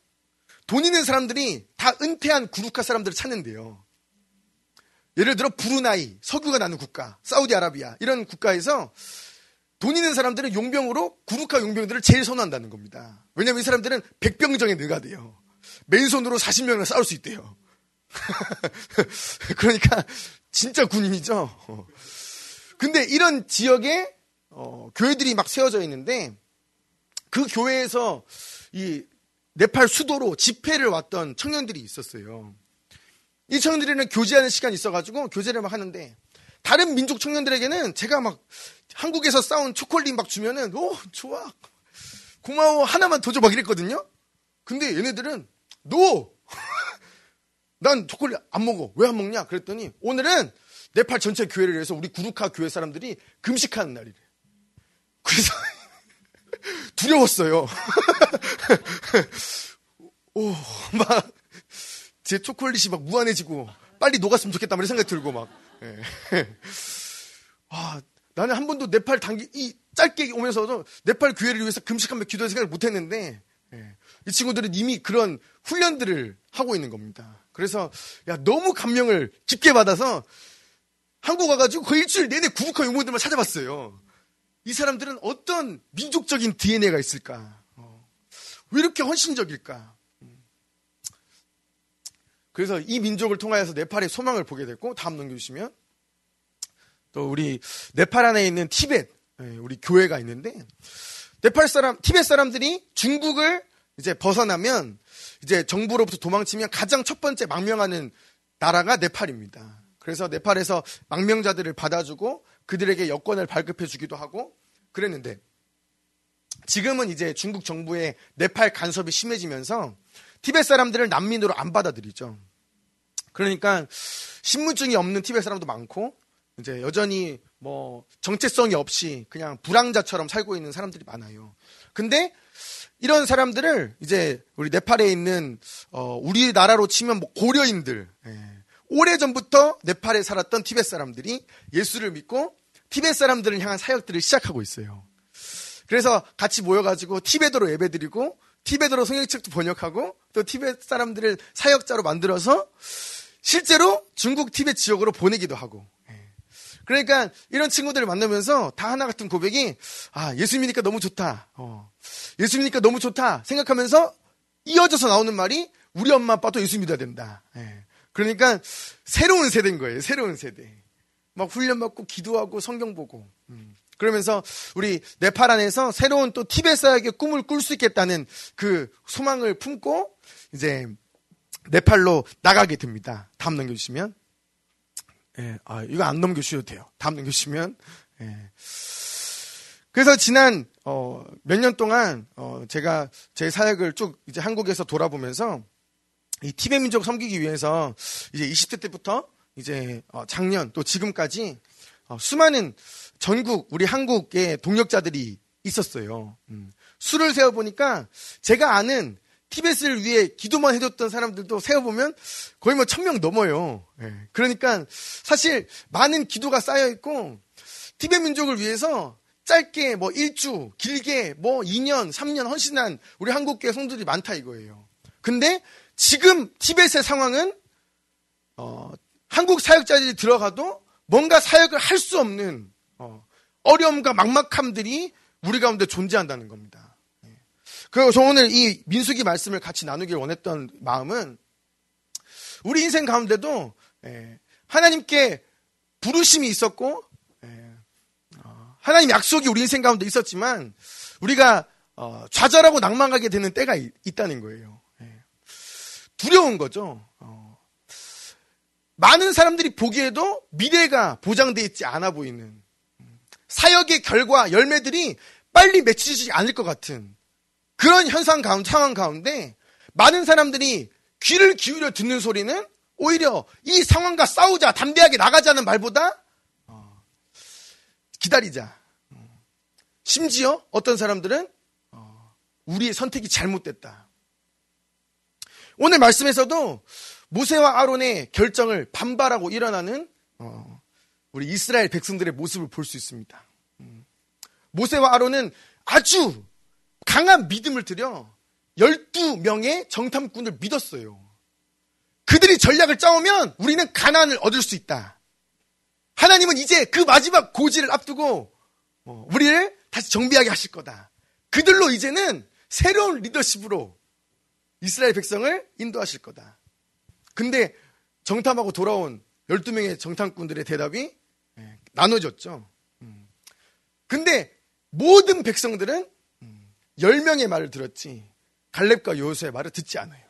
돈 있는 사람들이 다 은퇴한 구르카 사람들을 찾는데요. 예를 들어 브루나이, 석유가 나는 국가, 사우디아라비아 이런 국가에서 돈 있는 사람들은 용병으로 구르카 용병들을 제일 선호한다는 겁니다. 왜냐하면 이 사람들은 백병정에 느가 돼요. 맨손으로 사십 명이나 싸울 수 있대요. 그러니까 진짜 군인이죠. 근데 이런 지역에 어, 교회들이 막 세워져 있는데 그 교회에서 이 네팔 수도로 집회를 왔던 청년들이 있었어요. 이 청년들이랑 교제하는 시간이 있어가지고 교제를 막 하는데 다른 민족 청년들에게는 제가 막 한국에서 싸운 초콜릿 막 주면은 오 좋아 고마워 하나만 더 줘 막 이랬거든요. 근데 얘네들은 노! 난 초콜릿 안 먹어. 왜 안 먹냐? 그랬더니 오늘은 네팔 전체 교회를 위해서 우리 구르카 교회 사람들이 금식하는 날이래. 그래서 두려웠어요. 오, 막 제 초콜릿이 막 무한해지고 빨리 녹았으면 좋겠다 이런 생각이 들고 막. 아, 나는 한 번도 네팔 단기 이 짧게 오면서도 네팔 교회를 위해서 금식하며 기도할 생각을 못했는데 이 친구들은 이미 그런 훈련들을 하고 있는 겁니다. 그래서 야 너무 감명을 깊게 받아서 한국 와가지고 거의 일주일 내내 구르카 용모들만 찾아봤어요. 이 사람들은 어떤 민족적인 디엔에이가 있을까? 어, 왜 이렇게 헌신적일까? 그래서 이 민족을 통하여서 네팔의 소망을 보게 됐고 다음 넘겨주시면 또 우리 네팔 안에 있는 티벳 우리 교회가 있는데 네팔 사람, 티벳 사람들이 중국을 이제 벗어나면 이제 정부로부터 도망치면 가장 첫 번째 망명하는 나라가 네팔입니다. 그래서 네팔에서 망명자들을 받아주고 그들에게 여권을 발급해 주기도 하고 그랬는데 지금은 이제 중국 정부의 네팔 간섭이 심해지면서 티벳 사람들을 난민으로 안 받아들이죠. 그러니까 신분증이 없는 티벳 사람도 많고 이제 여전히 뭐 정체성이 없이 그냥 불황자처럼 살고 있는 사람들이 많아요. 근데 이런 사람들을 이제 우리 네팔에 있는 어, 우리나라로 치면 뭐 고려인들, 예. 오래전부터 네팔에 살았던 티벳 사람들이 예수를 믿고 티벳 사람들을 향한 사역들을 시작하고 있어요. 그래서 같이 모여가지고 티베트로 예배드리고 티베트로 성경책도 번역하고 또 티벳 사람들을 사역자로 만들어서 실제로 중국 티벳 지역으로 보내기도 하고. 그러니까 이런 친구들을 만나면서 다 하나 같은 고백이, 아, 예수 믿으니까 너무 좋다. 어. 예수 믿으니까 너무 좋다 생각하면서 이어져서 나오는 말이 우리 엄마 아빠도 예수 믿어야 된다. 예. 그러니까 새로운 세대인 거예요. 새로운 세대. 막 훈련받고 기도하고 성경 보고. 음. 그러면서 우리 네팔 안에서 새로운 또 티벳 사역의 꿈을 꿀 수 있겠다는 그 소망을 품고 이제 네팔로 나가게 됩니다. 다음 넘겨주시면. 예, 아, 이거 안 넘겨주셔도 돼요. 다음 넘겨주시면. 예. 그래서 지난, 어, 몇 년 동안, 어, 제가 제 사역을 쭉 이제 한국에서 돌아보면서 이 티벳 민족 섬기기 위해서 이제 이십 대 때부터 이제, 어, 작년 또 지금까지 어, 수많은 전국 우리 한국의 동역자들이 있었어요. 음. 수를 세어보니까 제가 아는 티벳을 위해 기도만 해줬던 사람들도 세어보면 거의 뭐 천 명 넘어요. 예. 그러니까 사실 많은 기도가 쌓여있고 티벳 민족을 위해서 짧게 뭐 일 주, 길게 뭐 이 년, 삼 년 헌신한 우리 한국계 성도들이 많다 이거예요. 근데 지금 티벳의 상황은 어, 한국 사역자들이 들어가도 뭔가 사역을 할 수 없는 어, 어려움과 막막함들이 우리 가운데 존재한다는 겁니다. 그래서 오늘 이 민수기 말씀을 같이 나누길 원했던 마음은 우리 인생 가운데도 하나님께 부르심이 있었고 하나님 약속이 우리 인생 가운데 있었지만 우리가 좌절하고 낭망하게 되는 때가 있다는 거예요. 두려운 거죠. 많은 사람들이 보기에도 미래가 보장되어 있지 않아 보이는 사역의 결과, 열매들이 빨리 맺히지 않을 것 같은 그런 현상 가운데, 상황 가운데 많은 사람들이 귀를 기울여 듣는 소리는 오히려 이 상황과 싸우자, 담대하게 나가자는 말보다 기다리자. 심지어 어떤 사람들은 우리의 선택이 잘못됐다. 오늘 말씀에서도 모세와 아론의 결정을 반발하고 일어나는 우리 이스라엘 백성들의 모습을 볼 수 있습니다. 모세와 아론은 아주 강한 믿음을 들여 열두 명의 정탐꾼을 믿었어요. 그들이 전략을 짜오면 우리는 가나안을 얻을 수 있다. 하나님은 이제 그 마지막 고지를 앞두고 우리를 다시 정비하게 하실 거다. 그들로 이제는 새로운 리더십으로 이스라엘 백성을 인도하실 거다. 근데 정탐하고 돌아온 열두 명의 정탐꾼들의 대답이 나눠졌죠. 근데 모든 백성들은 열 명의 말을 들었지 갈렙과 여호수아의 말을 듣지 않아요.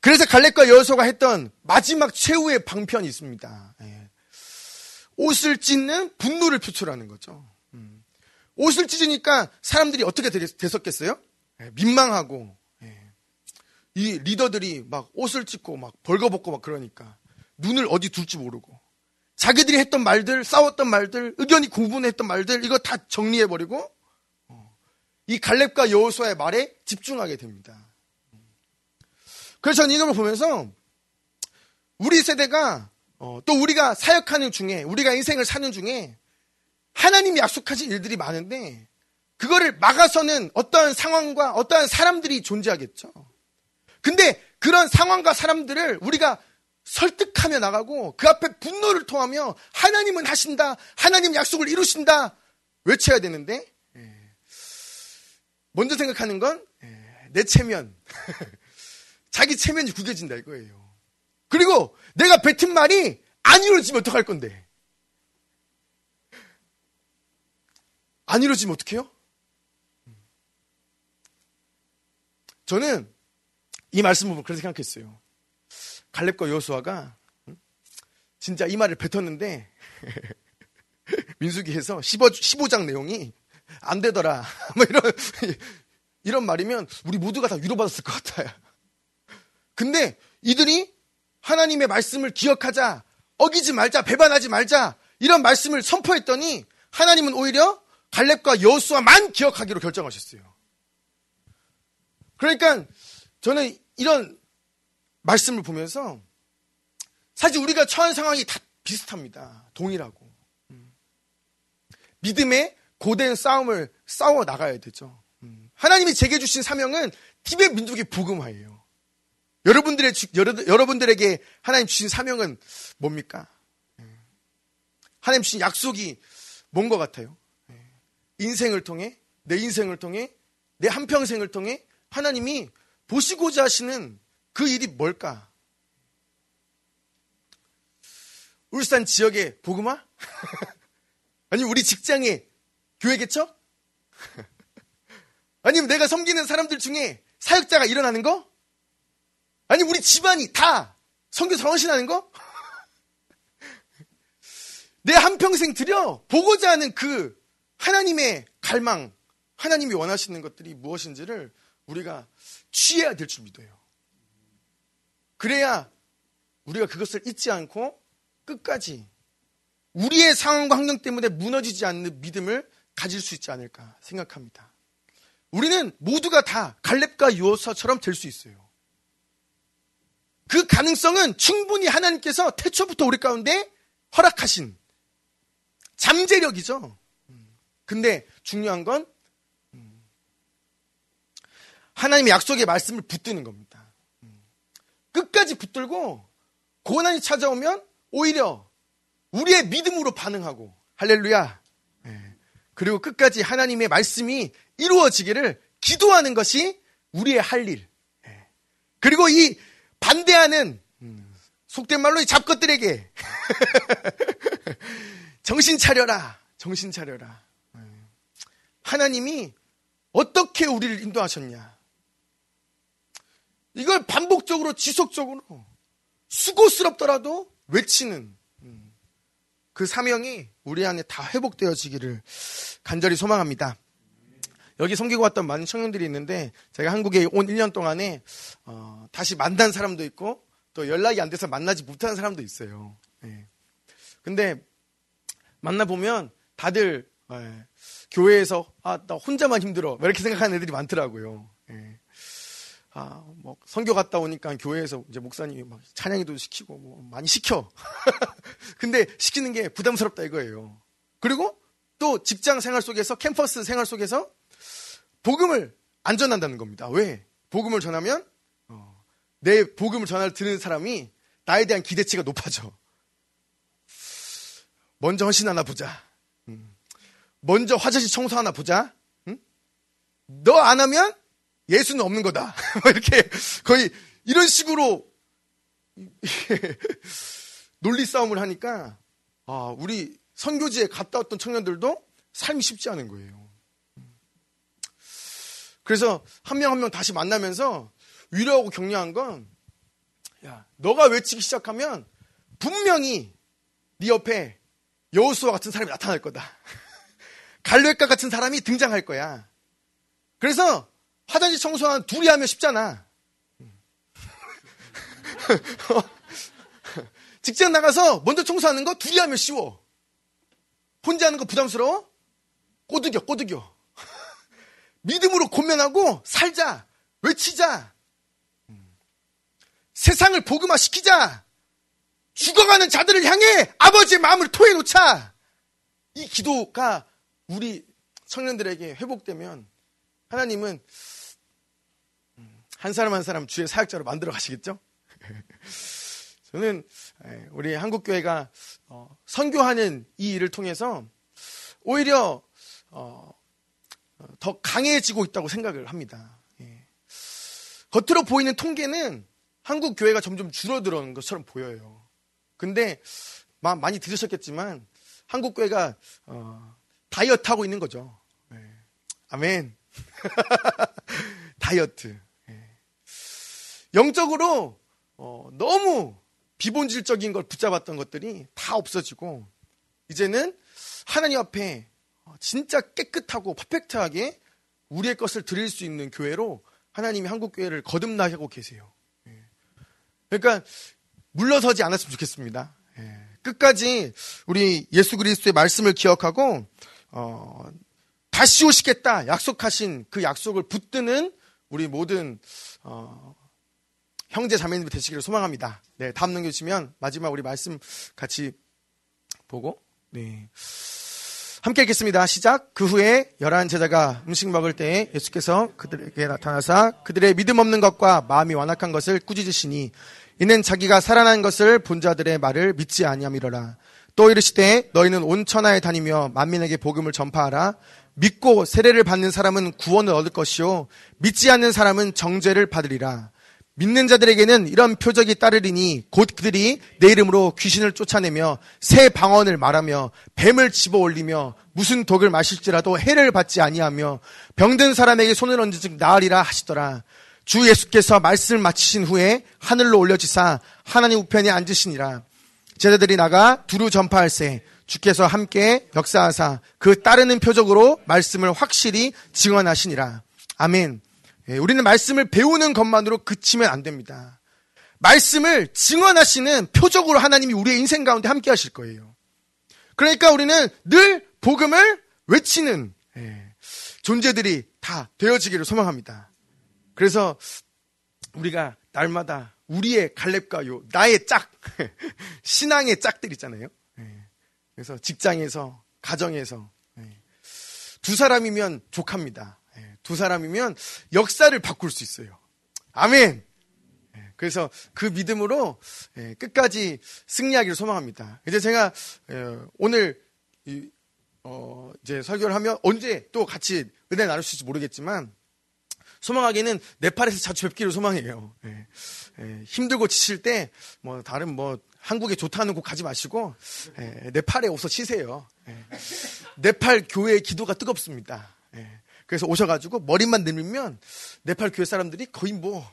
그래서 갈렙과 여호수아가 했던 마지막 최후의 방편이 있습니다. 옷을 찢는 분노를 표출하는 거죠. 옷을 찢으니까 사람들이 어떻게 됐었겠어요? 민망하고 이 리더들이 막 옷을 찢고 막 벌거벗고 막 그러니까 눈을 어디 둘지 모르고 자기들이 했던 말들, 싸웠던 말들, 의견이 구분했던 말들 이거 다 정리해버리고 이 갈렙과 여호수아의 말에 집중하게 됩니다. 그래서 저는 이놈을 보면서 우리 세대가 또 우리가 사역하는 중에 우리가 인생을 사는 중에 하나님이 약속하신 일들이 많은데 그거를 막아서는 어떠한 상황과 어떠한 사람들이 존재하겠죠. 근데 그런 상황과 사람들을 우리가 설득하며 나가고 그 앞에 분노를 통하며 하나님은 하신다, 하나님 약속을 이루신다 외쳐야 되는데 먼저 생각하는 건 내 체면, 자기 체면이 구겨진다 이거예요. 그리고 내가 뱉은 말이 안 이루어지면 어떡할 건데? 안 이루어지면 어떡해요? 저는 이 말씀 보면 그렇게 생각했어요. 갈렙과 여호수아가 진짜 이 말을 뱉었는데 민수기에서 십오 장 내용이 안 되더라 이런 이런 말이면 우리 모두가 다 위로받았을 것 같아요. 근데 이들이 하나님의 말씀을 기억하자 어기지 말자, 배반하지 말자 이런 말씀을 선포했더니 하나님은 오히려 갈렙과 여호수아만 기억하기로 결정하셨어요. 그러니까 저는 이런 말씀을 보면서 사실 우리가 처한 상황이 다 비슷합니다. 동일하고. 믿음의 고된 싸움을 싸워 나가야 되죠. 하나님이 제게 주신 사명은 티벳 민족의 복음화예요. 여러분들의, 여러, 여러분들에게 하나님 주신 사명은 뭡니까? 하나님 주신 약속이 뭔 것 같아요? 인생을 통해, 내 인생을 통해, 내 한평생을 통해 하나님이 보시고자 하시는 그 일이 뭘까? 울산 지역의 복음화? 아니 우리 직장의 교회겠죠? 아니면 내가 섬기는 사람들 중에 사역자가 일어나는 거? 아니 우리 집안이 다 선교사 헌신하는 거? 내 한평생 들여 보고자 하는 그 하나님의 갈망, 하나님이 원하시는 것들이 무엇인지를 우리가 취해야 될 줄 믿어요. 그래야 우리가 그것을 잊지 않고 끝까지 우리의 상황과 환경 때문에 무너지지 않는 믿음을 가질 수 있지 않을까 생각합니다. 우리는 모두가 다 갈렙과 여호수아처럼 될 수 있어요. 그 가능성은 충분히 하나님께서 태초부터 우리 가운데 허락하신 잠재력이죠. 근데 중요한 건 하나님의 약속의 말씀을 붙드는 겁니다. 끝까지 붙들고 고난이 찾아오면 오히려 우리의 믿음으로 반응하고, 할렐루야. 그리고 끝까지 하나님의 말씀이 이루어지기를 기도하는 것이 우리의 할 일. 그리고 이 반대하는 속된 말로 이 잡것들에게 정신 차려라, 정신 차려라. 하나님이 어떻게 우리를 인도하셨냐. 이걸 반복적으로 지속적으로 수고스럽더라도 외치는 그 사명이 우리 안에 다 회복되어지기를 간절히 소망합니다. 여기 섬기고 왔던 많은 청년들이 있는데 제가 한국에 온 일 년 동안에 어, 다시 만난 사람도 있고 또 연락이 안 돼서 만나지 못한 사람도 있어요. 예. 근데 만나보면 다들 예, 교회에서 아, 나 혼자만 힘들어 이렇게 생각하는 애들이 많더라고요. 예. 아, 뭐, 선교 갔다 오니까 교회에서 이제 목사님이 막 찬양이도 시키고, 뭐, 많이 시켜. 근데 시키는 게 부담스럽다 이거예요. 그리고 또 직장 생활 속에서, 캠퍼스 생활 속에서 복음을 안 전한다는 겁니다. 왜? 복음을 전하면, 어, 내 복음을 전할 듣는 사람이 나에 대한 기대치가 높아져. 먼저 헌신하나 보자. 음. 먼저 화장실 청소하나 보자. 응? 너 안 하면 예수는 없는 거다. 이렇게 거의 이런 식으로 논리 싸움을 하니까 아, 우리 선교지에 갔다 왔던 청년들도 삶이 쉽지 않은 거예요. 그래서 한 명 한 명 다시 만나면서 위로하고 격려한 건 야, 너가 외치기 시작하면 분명히 네 옆에 여호수아 같은 사람이 나타날 거다. 갈렙과 같은 사람이 등장할 거야. 그래서 화장실 청소한 둘이 하면 쉽잖아. 직장 나가서 먼저 청소하는 거 둘이 하면 쉬워. 혼자 하는 거 부담스러워? 꼬드겨, 꼬드겨. 믿음으로 고면하고 살자, 외치자. 세상을 복음화시키자. 죽어가는 자들을 향해 아버지의 마음을 토해놓자. 이 기도가 우리 청년들에게 회복되면 하나님은 한 사람 한 사람 주의 사역자로 만들어 가시겠죠? 저는 우리 한국교회가 선교하는 이 일을 통해서 오히려 더 강해지고 있다고 생각을 합니다. 겉으로 보이는 통계는 한국교회가 점점 줄어드는 것처럼 보여요. 근데 많이 들으셨겠지만 한국교회가 다이어트하고 있는 거죠. 아멘. 다이어트. 영적으로 어, 너무 비본질적인 걸 붙잡았던 것들이 다 없어지고 이제는 하나님 앞에 진짜 깨끗하고 퍼펙트하게 우리의 것을 드릴 수 있는 교회로 하나님이 한국교회를 거듭나게 하고 계세요. 그러니까 물러서지 않았으면 좋겠습니다. 끝까지 우리 예수 그리스도의 말씀을 기억하고 어, 다시 오시겠다 약속하신 그 약속을 붙드는 우리 모든 어, 형제 자매님들 되시기를 소망합니다. 네, 다음 넘겨주시면 마지막 우리 말씀 같이 보고 네 함께 읽겠습니다. 시작. 그 후에 열한 제자가 음식 먹을 때에 예수께서 그들에게 나타나사 그들의 믿음 없는 것과 마음이 완악한 것을 꾸짖으시니 이는 자기가 살아난 것을 본 자들의 말을 믿지 아니함이로라. 또 이르시되 너희는 온 천하에 다니며 만민에게 복음을 전파하라. 믿고 세례를 받는 사람은 구원을 얻을 것이요 믿지 않는 사람은 정죄를 받으리라. 믿는 자들에게는 이런 표적이 따르리니 곧 그들이 내 이름으로 귀신을 쫓아내며 새 방언을 말하며 뱀을 집어올리며 무슨 독을 마실지라도 해를 받지 아니하며 병든 사람에게 손을 얹은즉 나으리라 하시더라. 주 예수께서 말씀을 마치신 후에 하늘로 올려지사 하나님 우편에 앉으시니라. 제자들이 나가 두루 전파할세 주께서 함께 역사하사 그 따르는 표적으로 말씀을 확실히 증언하시니라. 아멘. 예, 우리는 말씀을 배우는 것만으로 그치면 안 됩니다. 말씀을 증언하시는 표적으로 하나님이 우리의 인생 가운데 함께 하실 거예요. 그러니까 우리는 늘 복음을 외치는 예, 존재들이 다 되어지기를 소망합니다. 그래서 우리가 날마다 우리의 갈렙과요, 나의 짝, 신앙의 짝들 있잖아요. 예, 그래서 직장에서, 가정에서 예, 두 사람이면 족합니다. 두 사람이면 역사를 바꿀 수 있어요. 아멘. 그래서 그 믿음으로 끝까지 승리하기를 소망합니다. 이제 제가 오늘 이제 설교를 하면 언제 또 같이 은혜 나눌 수 있을지 모르겠지만 소망하기에는 네팔에서 자주 뵙기를 소망해요. 힘들고 지칠 때 뭐 다른 뭐 한국에 좋다는 곳 가지 마시고 네팔에 오서 쉬세요. 네팔 교회의 기도가 뜨겁습니다. 그래서 오셔가지고 머리만 내밀면 네팔 교회 사람들이 거의 뭐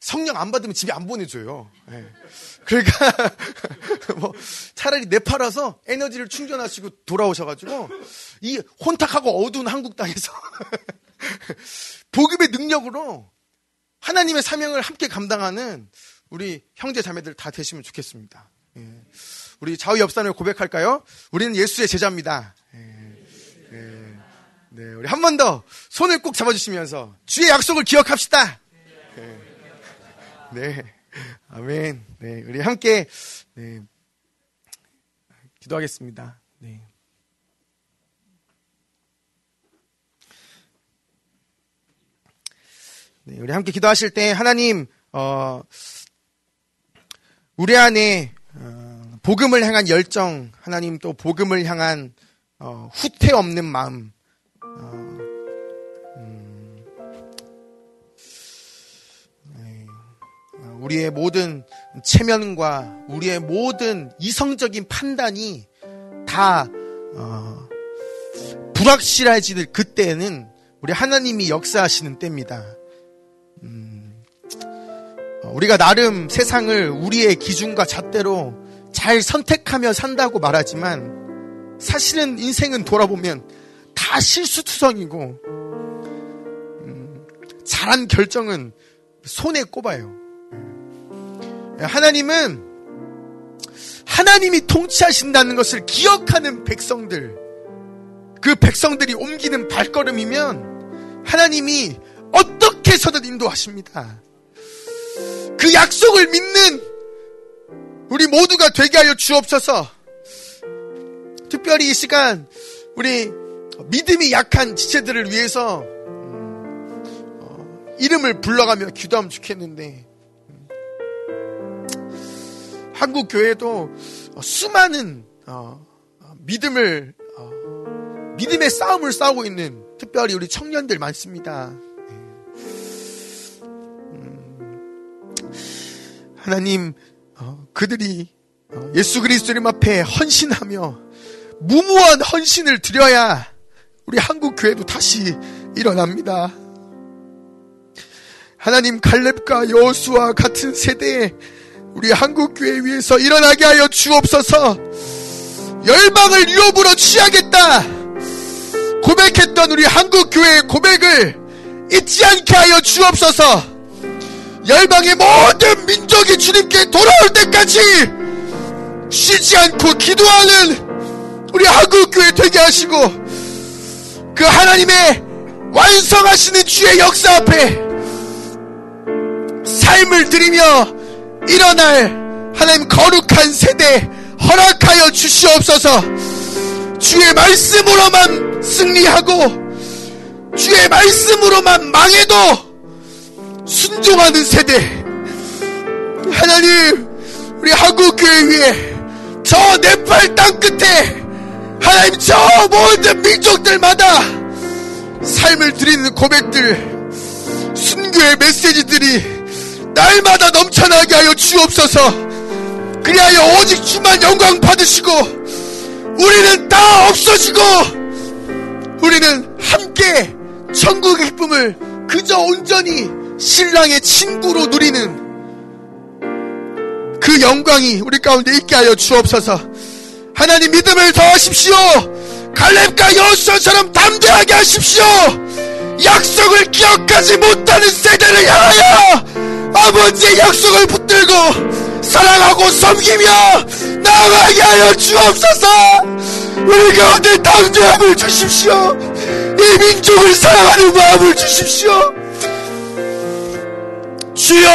성령 안 받으면 집에 안 보내줘요. 네. 그러니까 뭐 차라리 네팔 와서 에너지를 충전하시고 돌아오셔가지고 이 혼탁하고 어두운 한국 땅에서 복음의 능력으로 하나님의 사명을 함께 감당하는 우리 형제 자매들 다 되시면 좋겠습니다. 네. 우리 좌우옆산을 고백할까요? 우리는 예수의 제자입니다. 네. 네. 네, 우리 한 번 더 손을 꼭 잡아주시면서 주의 약속을 기억합시다. 네, 네. 아멘. 네, 우리 함께 네. 기도하겠습니다. 네. 네, 우리 함께 기도하실 때 하나님, 어, 우리 안에 어, 복음을 향한 열정, 하나님 또 복음을 향한 어, 후퇴 없는 마음. 어, 음, 네. 우리의 모든 체면과 우리의 모든 이성적인 판단이 다 어, 불확실해질 그때는 우리 하나님이 역사하시는 때입니다. 음, 우리가 나름 세상을 우리의 기준과 잣대로 잘 선택하며 산다고 말하지만 사실은 인생은 돌아보면 다 실수투성이고 음, 잘한 결정은 손에 꼽아요. 하나님은 하나님이 통치하신다는 것을 기억하는 백성들, 그 백성들이 옮기는 발걸음이면 하나님이 어떻게 해서든 인도하십니다. 그 약속을 믿는 우리 모두가 되게 하여 주옵소서. 특별히 이 시간 우리 믿음이 약한 지체들을 위해서 어, 이름을 불러가며 기도하면 좋겠는데 한국 교회도 수많은 어, 믿음을 어, 믿음의 싸움을 싸우고 있는 특별히 우리 청년들 많습니다. 음, 하나님 어, 그들이 어, 예수 그리스도 이름 앞에 헌신하며 무모한 헌신을 드려야 우리 한국 교회도 다시 일어납니다. 하나님 갈렙과 여호수아 같은 세대에 우리 한국 교회 위해서 일어나게 하여 주옵소서. 열방을 유업으로 취하겠다 고백했던 우리 한국 교회의 고백을 잊지 않게 하여 주옵소서. 열방의 모든 민족이 주님께 돌아올 때까지 쉬지 않고 기도하는 우리 한국교회 되게 하시고, 그 하나님의 완성하시는 주의 역사 앞에 삶을 드리며 일어날 하나님 거룩한 세대 허락하여 주시옵소서. 주의 말씀으로만 승리하고 주의 말씀으로만 망해도 순종하는 세대, 하나님 우리 한국교회 위에 저 네팔 땅끝에 하나님 저 모든 민족들마다 삶을 드리는 고백들, 순교의 메시지들이 날마다 넘쳐나게 하여 주옵소서. 그리하여 오직 주만 영광 받으시고 우리는 다 없어지고 우리는 함께 천국의 기쁨을 그저 온전히 신랑의 친구로 누리는 그 영광이 우리 가운데 있게 하여 주옵소서. 하나님 믿음을 더하십시오. 갈렙과 여호수아처럼 담대하게 하십시오. 약속을 기억하지 못하는 세대를 향하여 아버지의 약속을 붙들고 사랑하고 섬기며 나아가게 하여 주옵소서. 우리 가운데 담대함을 주십시오. 이 민족을 사랑하는 마음을 주십시오. 주여,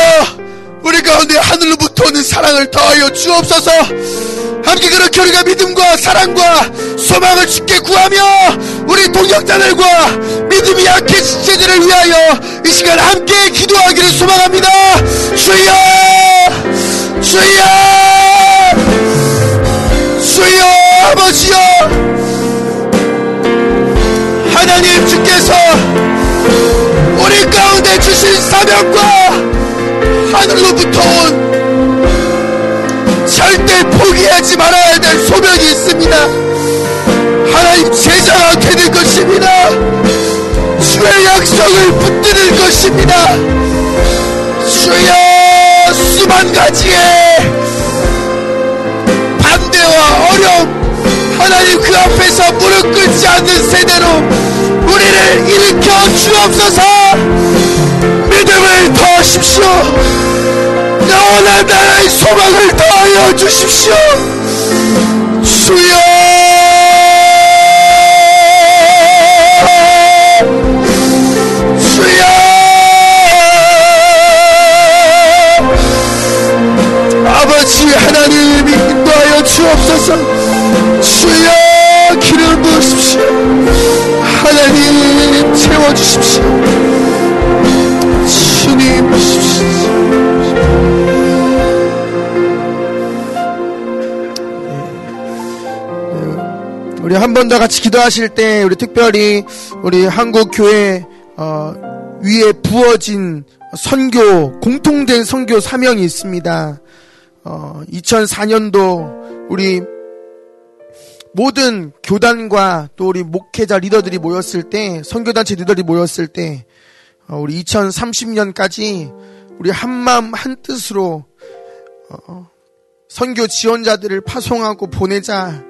우리 가운데 하늘로부터 오는 사랑을 더하여 주옵소서. 함께 그렇게 우리가 믿음과 사랑과 소망을 주께 구하며 우리 동역자들과 믿음이 약해진 세대를 위하여 이 시간 함께 기도하기를 소망합니다. 주여, 주여, 주여, 아버지여, 하나님 주께서 우리 가운데 주신 사명과 하늘로부터 온 절대 포기하지 말아야 될 소명이 있습니다. 하나님 제자가 되는 것입니다. 주의 약속을 붙드는 것입니다. 주여, 수만 가지의 반대와 어려움, 하나님 그 앞에서 무릎 꿇지 않는 세대로 우리를 일으켜 주옵소서. 믿음을 더하십시오. 영원한 나라의 소망을 더하여 주십시오. 주여, 주여, 아버지 하나님이 인도하여 주옵소서. 주여, 기름 부으십시오. 하나님 채워주십시오. 우리 한 번 더 같이 기도하실 때 우리 특별히 우리 한국교회 어, 위에 부어진 선교, 공통된 선교 사명이 있습니다. 어, 이천사년도 우리 모든 교단과 또 우리 목회자 리더들이 모였을 때, 선교단체 리더들이 모였을 때 어, 우리 이천삼십년까지 우리 한마음 한뜻으로 어, 선교 지원자들을 파송하고 보내자.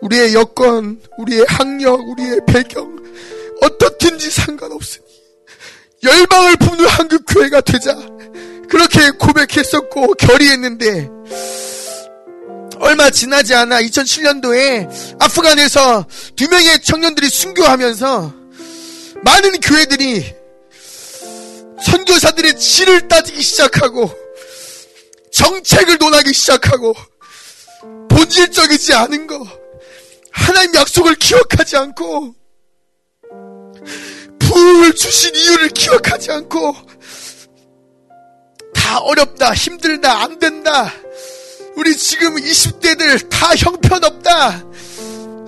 우리의 여건, 우리의 학력, 우리의 배경 어떻든지 상관없으니 열방을 품는 한국교회가 되자, 그렇게 고백했었고 결의했는데, 얼마 지나지 않아 이천칠년도에 아프간에서 두 명의 청년들이 순교하면서 많은 교회들이 선교사들의 질을 따지기 시작하고 정책을 논하기 시작하고, 본질적이지 않은 거, 하나님 약속을 기억하지 않고 부흥을 주신 이유를 기억하지 않고 다 어렵다, 힘들다, 안 된다, 우리 지금 이십대들 다 형편없다,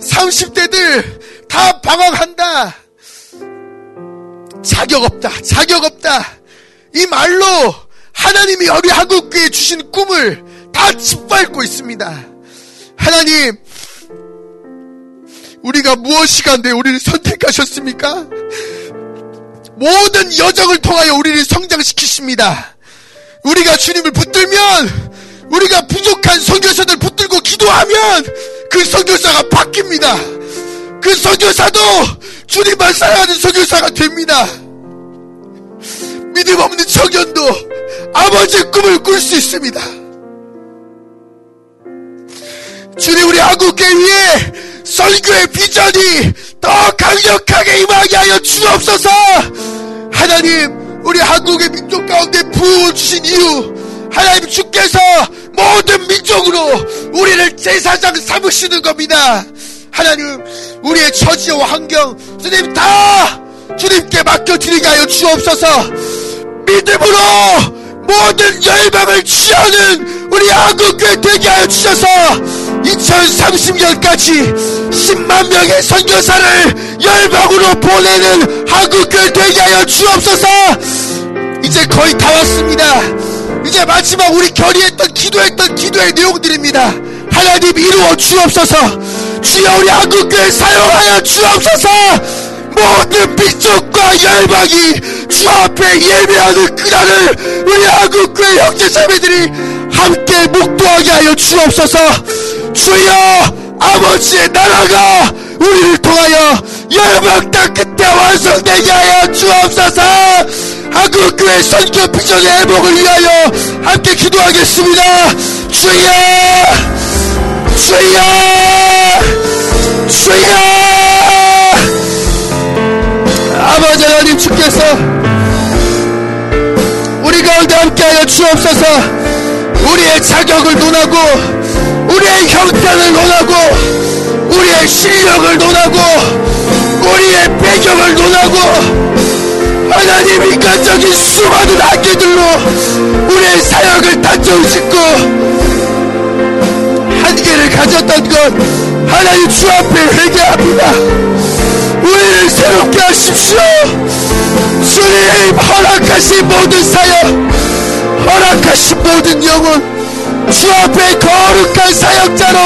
삼십대들 다 방황한다, 자격없다, 자격없다, 이 말로 하나님이 우리 한국교회에 주신 꿈을 다 짓밟고 있습니다. 하나님, 우리가 무엇이 간데 우리를 선택하셨습니까? 모든 여정을 통하여 우리를 성장시키십니다. 우리가 주님을 붙들면, 우리가 부족한 선교사들 붙들고 기도하면 그 선교사가 바뀝니다. 그 선교사도 주님만 사랑하는 선교사가 됩니다. 믿음 없는 청년도 아버지의 꿈을 꿀 수 있습니다. 주님, 우리 한국교회 위에 설교의 비전이 더 강력하게 임하게 하여 주옵소서. 하나님, 우리 한국의 민족 가운데 부어 주신 이유, 하나님 주께서 모든 민족으로 우리를 제사장 삼으시는 겁니다. 하나님, 우리의 처지와 환경, 주님 다 주님께 맡겨드리게 하여 주옵소서. 믿음으로 모든 열방을 취하는 우리 한국교회 되게 하여 주셔서 이천삼십 년까지 십만 명의 선교사를 열방으로 보내는 한국교회 되게 하여 주옵소서. 이제 거의 다 왔습니다. 이제 마지막 우리 결의했던 기도했던 기도의 내용들입니다. 하나님, 이루어 주옵소서. 주여, 우리 한국교회 사용하여 주옵소서. 모든 민족과 열방이 주 앞에 예배하는 그날을 우리 한국교회 형제자매들이 함께 목도하게 하여 주옵소서. 주여, 아버지의 나라가 우리를 통하여 열방 땅 끝에 완성되게 하여 주옵소서. 한국교회 선교 비전의 회복을 위하여 함께 기도하겠습니다. 주여, 주여, 주여. 아버지 하나님, 주께서 우리 가운데 함께하여 주옵소서. 우리의 자격을 논하고, 우리의 형편을 논하고, 우리의 실력을 논하고, 우리의 배경을 논하고, 하나님, 인간적인 수많은 악기들로 우리의 사역을 단정짓고 한계를 가졌던 것, 하나님 주 앞에 회개합니다. 우리를 새롭게 하십시오. 주님, 허락하신 모든 사역, 허락하신 모든 영혼, 주 앞에 거룩한 사역자로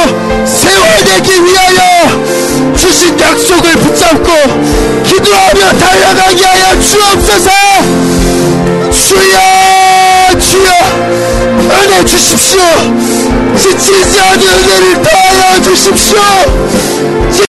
세워내기 위하여 주신 약속을 붙잡고 기도하며 달려가게 하여 주옵소서. 주여, 주여, 은혜 주십시오. 지치지 않은 은혜를 더하여 주십시오.